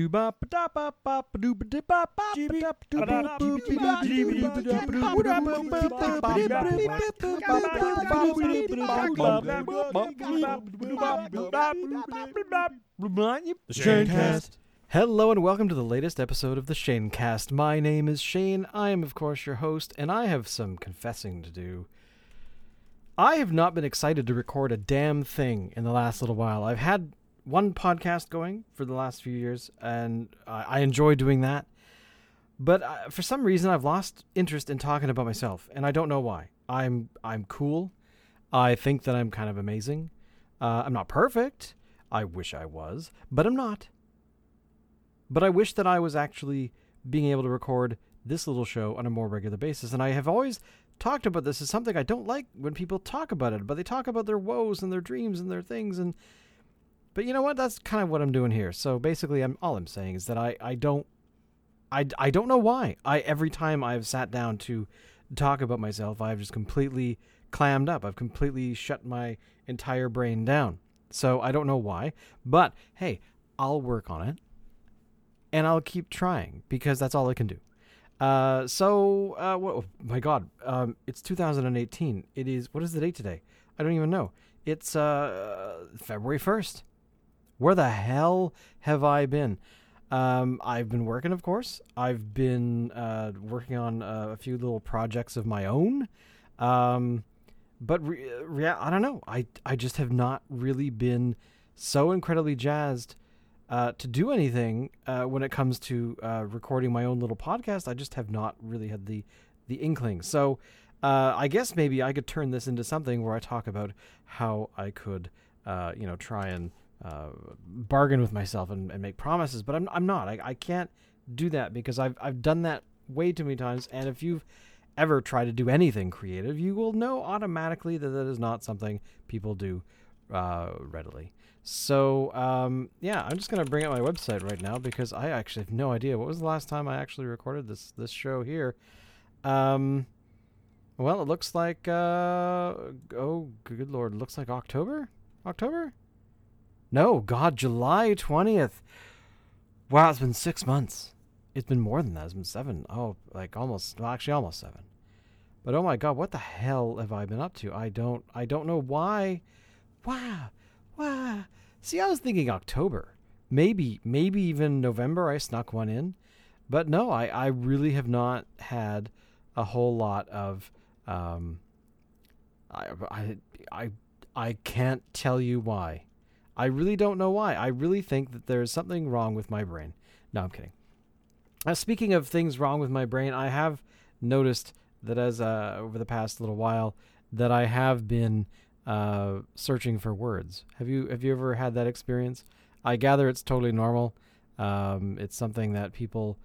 Shane Cast. Hello and welcome to the latest episode of the Shane Cast. My name is Shane. I am, of course, your host, and I have some confessing to do. I have not been excited to record a damn thing in the last little while. I've had one podcast going for the last few years, and I enjoy doing that. But for some reason, I've lost interest in talking about myself, and I don't know why. I'm cool. I think that I'm kind of amazing. I'm not perfect. I wish I was, but I'm not. But I wish that I was actually being able to record this little show on a more regular basis, and I have always talked about this as something I don't like when people talk about it, but they talk about their woes and their dreams and their things, and but you know what? That's kind of what I'm doing here. So basically, I'm saying is that I don't know why. Every time I've sat down to talk about myself, I've just completely clammed up. I've completely shut my entire brain down. So I don't know why. But hey, I'll work on it, and I'll keep trying because that's all I can do. Oh my God, it's 2018. It is. What is the date today? I don't even know. It's February 1st. Where the hell have I been? I've been working, of course. I've been working on a few little projects of my own. I don't know. I just have not really been so incredibly jazzed to do anything when it comes to recording my own little podcast. I just have not really had the inkling. So I guess maybe I could turn this into something where I talk about how I could, try and bargain with myself and make promises. But I'm not. I can't do that because I've done that way too many times. And if you've ever tried to do anything creative, you will know automatically that that is not something people do readily. So I'm just gonna bring up my website right now because I actually have no idea what was the last time I actually recorded this show here. Well, it looks like, good Lord, it looks like October? October? No, God, July 20th. Wow, it's been 6 months. It's been more than that. It's been 7. Oh, almost 7. But oh my God, what the hell have I been up to? I don't know why. Wow. See, I was thinking October. Maybe even November I snuck one in. But no, I really have not had a whole lot of... I can't tell you why. I really don't know why. I really think that there is something wrong with my brain. No, I'm kidding. Speaking of things wrong with my brain, I have noticed that as over the past little while that I have been searching for words. Have you ever had that experience? I gather it's totally normal. It's something that people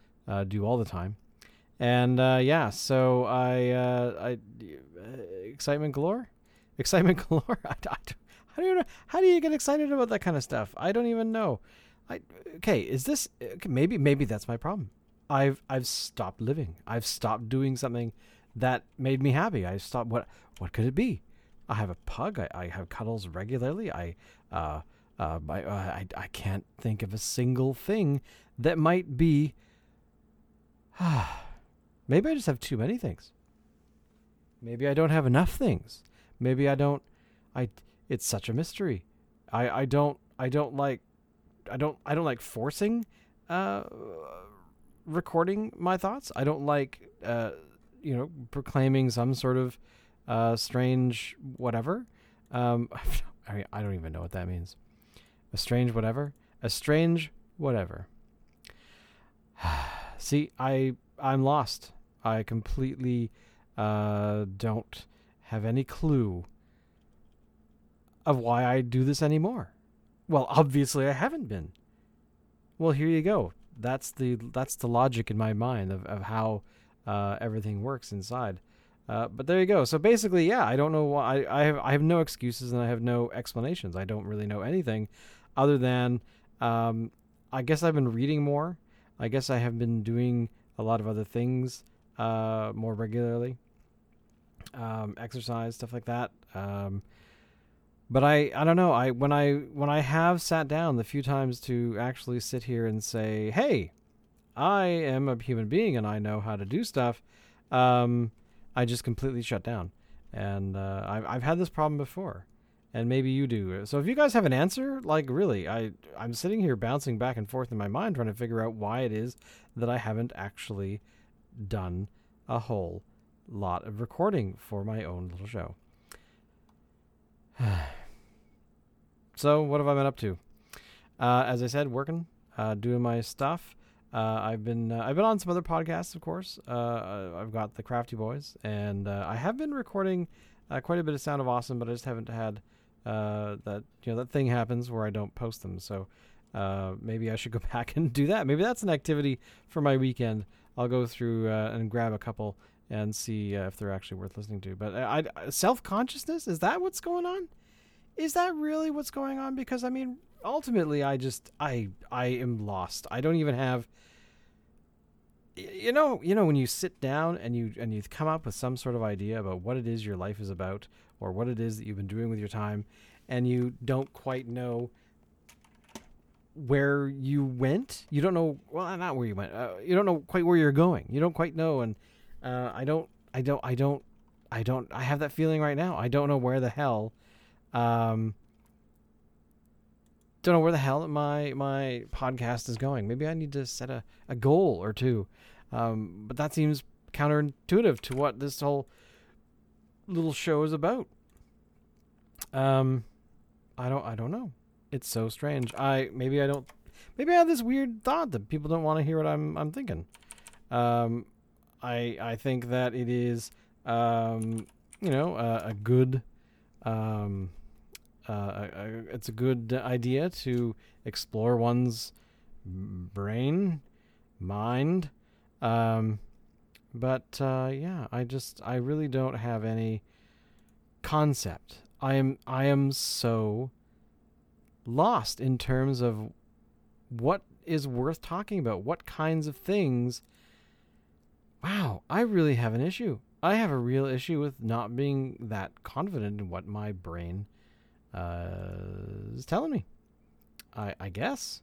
do all the time. And so excitement galore? Excitement galore? How do you get excited about that kind of stuff? I don't even know. Maybe that's my problem. I've stopped living. I've stopped doing something that made me happy. I stopped. What could it be? I have a pug. I have cuddles regularly. I can't think of a single thing that might be. Maybe I just have too many things. Maybe I don't have enough things. Maybe I don't. It's such a mystery. I don't like forcing recording my thoughts. I don't like proclaiming some sort of strange whatever. I don't even know what that means. A strange whatever. See, I'm lost. I completely don't have any clue of why I do this anymore. Well, obviously I haven't been. Well, here you go. That's the logic in my mind of how everything works inside. But there you go. So basically, yeah, I don't know why. I have no excuses and I have no explanations. I don't really know anything other than I guess I've been reading more. I guess I have been doing a lot of other things more regularly. Exercise, stuff like that. But I don't know. When I have sat down the few times to actually sit here and say, hey, I am a human being and I know how to do stuff, I just completely shut down. And I've had this problem before, and maybe you do. So if you guys have an answer, like really, I'm sitting here bouncing back and forth in my mind trying to figure out why it is that I haven't actually done a whole lot of recording for my own little show. So what have I been up to? As I said, working, doing my stuff. I've been on some other podcasts, of course. I've got The Crafty Boys, and I have been recording quite a bit of Sound of Awesome, but I just haven't had that thing happens where I don't post them. So maybe I should go back and do that. Maybe that's an activity for my weekend. I'll go through and grab a couple and see if they're actually worth listening to. But self-consciousness, is that what's going on? Is that really what's going on? Because I mean, ultimately, I am lost. I don't even have, you know, when you sit down and you come up with some sort of idea about what it is your life is about or what it is that you've been doing with your time, and you don't quite know where you went. You don't know. Well, not where you went. You don't know quite where you're going. You don't quite know. And I have that feeling right now. I don't know where the hell. Don't know where the hell my podcast is going. Maybe I need to set a goal or two. But that seems counterintuitive to what this whole little show is about. I don't know. It's so strange. Maybe I have this weird thought that people don't want to hear what I'm thinking. I think that it is it's a good idea to explore one's brain, mind. I really don't have any concept. I am so lost in terms of what is worth talking about, what kinds of things. Wow, I really have an issue. I have a real issue with not being that confident in what my brain is telling me. I guess.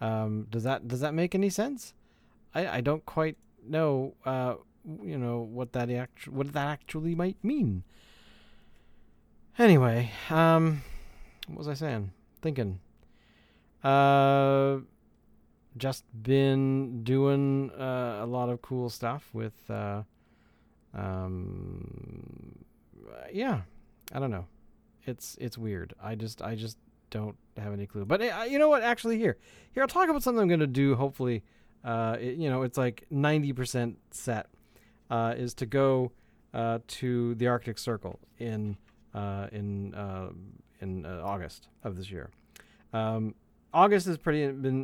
Does that make any sense? I don't quite know what that actually might mean. Anyway, what was I saying? Thinking. Just been doing a lot of cool stuff with I don't know. It's weird. I just don't have any clue. But you know what? Actually, here I'll talk about something I'm gonna do. Hopefully, it's like 90% set. Is to go to the Arctic Circle in August of this year. August has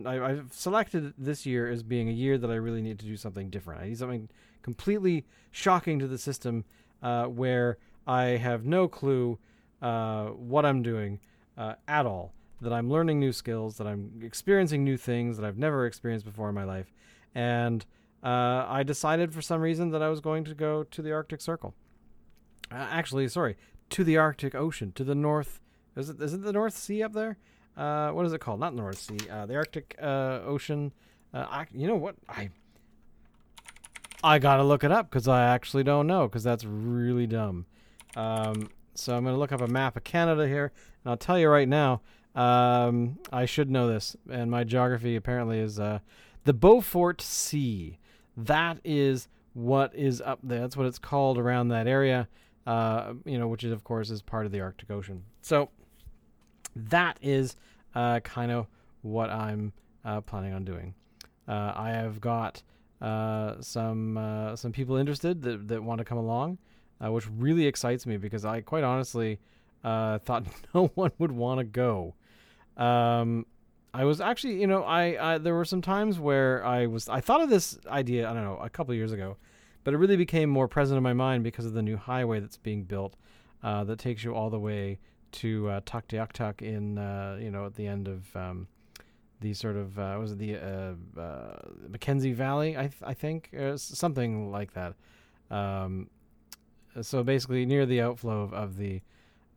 I've selected this year as being a year that I really need to do something different. I need something completely shocking to the system, where I have no clue what I'm doing at all, that I'm learning new skills, that I'm experiencing new things that I've never experienced before in my life. And I decided for some reason that I was going to go to the Arctic Circle. To the Arctic Ocean, to the North. Is it the North Sea up there? What is it called? Not North Sea. The Arctic Ocean. You know what? I got to look it up because I actually don't know, because that's really dumb. So I'm going to look up a map of Canada here, and I'll tell you right now, I should know this, and my geography apparently is the Beaufort Sea. That is what is up there. That's what it's called around that area, which is, of course, is part of the Arctic Ocean. So that is kind of what I'm planning on doing. I have got some people interested that want to come along, which really excites me, because I quite honestly thought no one would want to go. I was actually, there were some times where I thought of this idea, I don't know, a couple of years ago, but it really became more present in my mind because of the new highway that's being built that takes you all the way to Tuktoyaktuk in, at the end of the sort of, Mackenzie Valley, I think, something like that. So basically near the outflow of the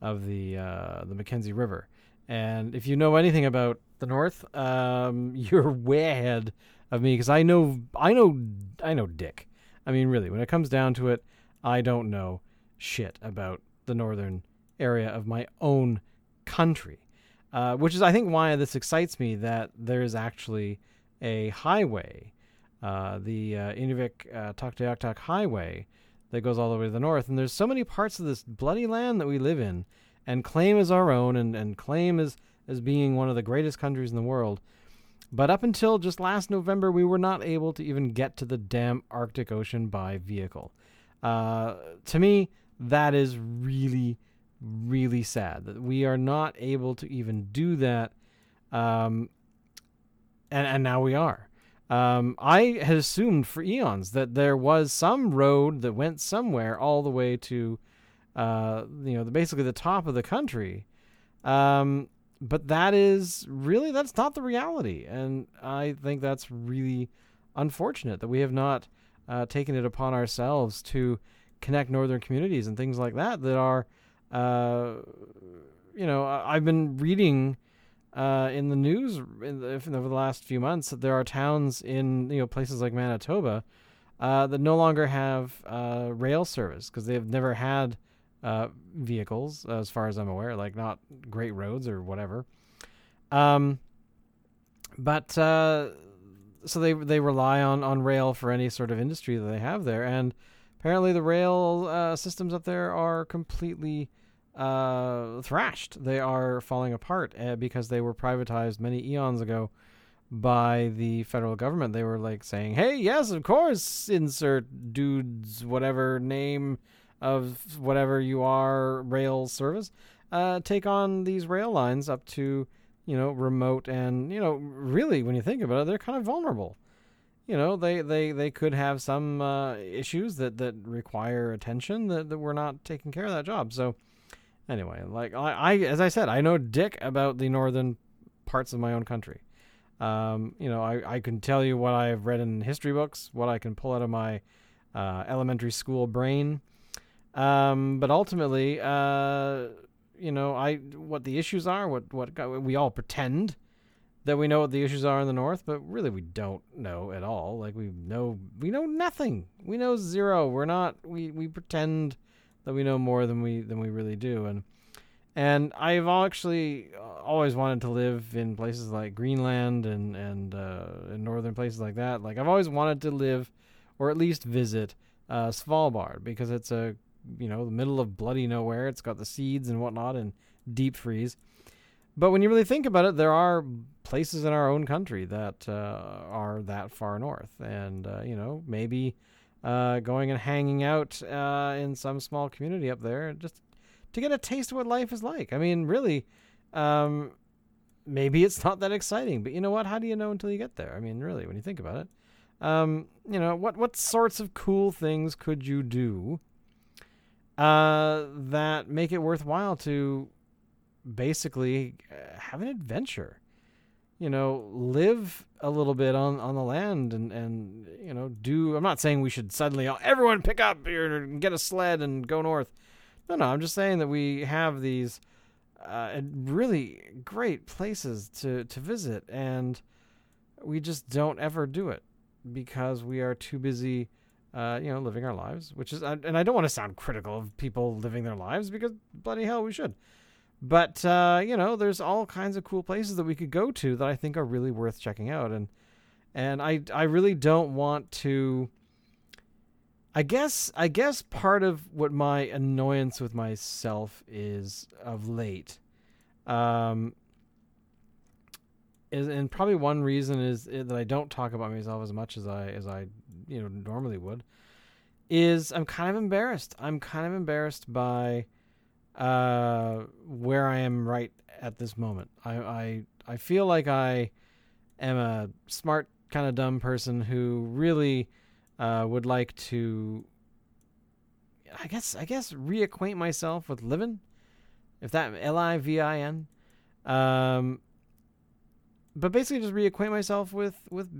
of the Mackenzie River. And if you know anything about the North, you're way ahead of me, because I know dick. I mean, really, when it comes down to it, I don't know shit about the northern area of my own country, which is, I think, why this excites me, that there is actually a highway, the Inuvik Tuktoyaktuk highway that goes all the way to the north. And there's so many parts of this bloody land that we live in and claim as our own, and claim as being one of the greatest countries in the world. But up until just last November, we were not able to even get to the damn Arctic Ocean by vehicle. To me, that is really, really sad that we are not able to even do that. And now we are. I had assumed for eons that there was some road that went somewhere all the way to, basically the top of the country. But that is really, that's not the reality. And I think that's really unfortunate that we have not taken it upon ourselves to connect northern communities and things like that, that are, I've been reading in the news over the last few months that there are towns in, places like Manitoba that no longer have rail service because they've never had vehicles, as far as I'm aware, like not great roads or whatever. So they rely on rail for any sort of industry that they have there. And apparently the rail systems up there are completely thrashed. They are falling apart because they were privatized many eons ago by the federal government. They were like saying, hey, yes, of course, insert dude's whatever name of whatever you are, rail service, take on these rail lines up to, remote and, really, when you think about it, they're kind of vulnerable. They could have some issues that require attention that we're not taking care of that job. So anyway, like I as I said, I know dick about the northern parts of my own country. I can tell you what I've read in history books, what I can pull out of my elementary school brain. But ultimately, what the issues are, what we all pretend that we know what the issues are in the North, but really we don't know at all. Like we know nothing. We know zero. We're not, we pretend that we know more than we really do. And I've actually always wanted to live in places like Greenland and in northern places like that. Like I've always wanted to live, or at least visit, Svalbard, because it's the middle of bloody nowhere. It's got the seeds and whatnot and deep freeze. But when you really think about it, there are places in our own country that are that far north. And, maybe going and hanging out in some small community up there just to get a taste of what life is like. I mean, really, maybe it's not that exciting. But you know what? How do you know until you get there? I mean, really, when you think about it, what sorts of cool things could you do that make it worthwhile to basically have an adventure, live a little bit on the land and do. I'm not saying we should suddenly everyone pick up here and get a sled and go north. No. I'm just saying that we have these really great places to visit, and we just don't ever do it because we are too busy living our lives, which is, and I don't want to sound critical of people living their lives, because bloody hell, we should. But, there's all kinds of cool places that we could go to that I think are really worth checking out. And I really don't want to, I guess part of what my annoyance with myself is of late, and probably one reason is that I don't talk about myself as much as I normally would, is I'm kind of embarrassed. I'm kind of embarrassed by where I am right at this moment. I feel like I am a smart kind of dumb person who really would like to, I guess reacquaint myself with living, if that L-I-V-I-N, but basically just reacquaint myself with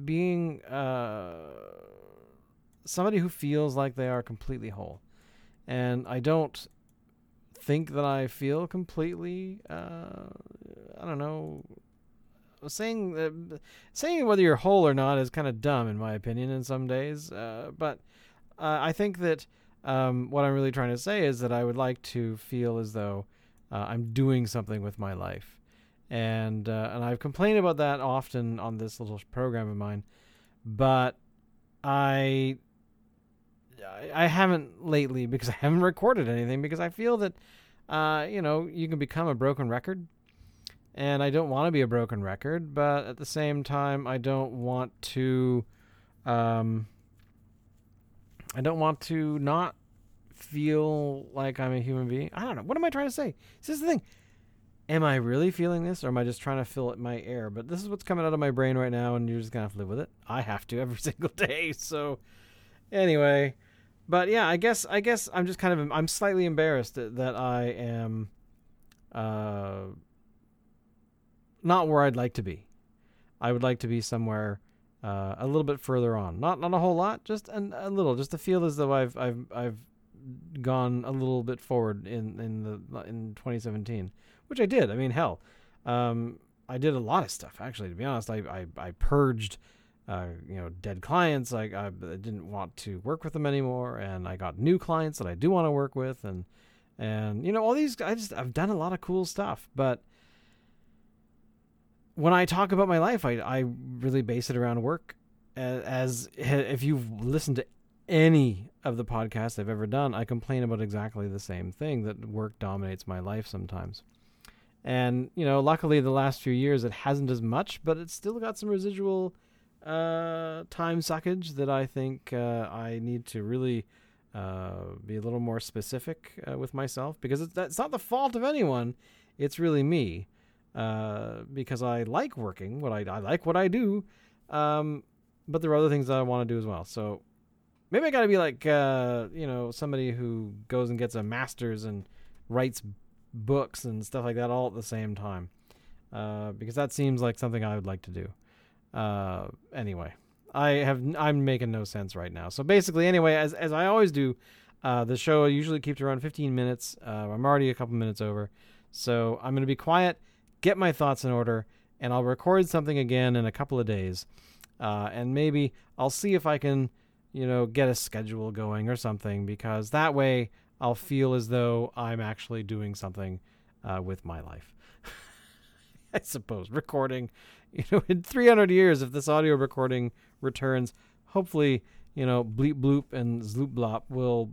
being somebody who feels like they are completely whole. And I don't think that I feel completely, I don't know, saying whether you're whole or not is kind of dumb in my opinion in some days. But I think that what I'm really trying to say is that I would like to feel as though I'm doing something with my life. And I've complained about that often on this little program of mine, but I haven't lately because I haven't recorded anything because I feel that, you can become a broken record, and I don't want to be a broken record, but at the same time, I don't want to not feel like I'm a human being. I don't know. What am I trying to say? This is the thing. Am I really feeling this, or am I just trying to fill it my air? But this is what's coming out of my brain right now, and you're just going to have to live with it. I have to every single day. So anyway, but yeah, I guess I'm just kind of, I'm slightly embarrassed that I am not where I'd like to be. I would like to be somewhere a little bit further on, not a whole lot, just a little, just to feel as though I've gone a little bit forward in 2017, which I did. I mean, hell, I did a lot of stuff actually, to be honest. I purged, dead clients. I didn't want to work with them anymore. And I got new clients that I do want to work with. And all these, I've done a lot of cool stuff, but when I talk about my life, I really base it around work. As if you've listened to any of the podcasts I've ever done, I complain about exactly the same thing, that work dominates my life sometimes. And, luckily the last few years it hasn't as much, but it's still got some residual time suckage that I think I need to really be a little more specific with myself, because that's not the fault of anyone. It's really me, because I like working, I like what I do, but there are other things that I want to do as well. So maybe I got to be like, somebody who goes and gets a master's and writes books and stuff like that all at the same time. Because that seems like something I would like to do. Anyway, I'm making no sense right now. So basically, anyway, as I always do, the show usually keeps around 15 minutes. I'm already a couple minutes over. So I'm going to be quiet, get my thoughts in order, and I'll record something again in a couple of days. And maybe I'll see if I can get a schedule going or something, because that way I'll feel as though I'm actually doing something with my life. I suppose recording, in 300 years, if this audio recording returns, hopefully, bleep bloop and zloop blop will,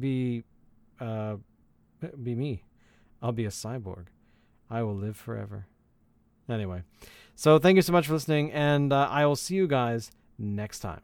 be me. I'll be a cyborg. I will live forever. Anyway, so thank you so much for listening, and I will see you guys next time.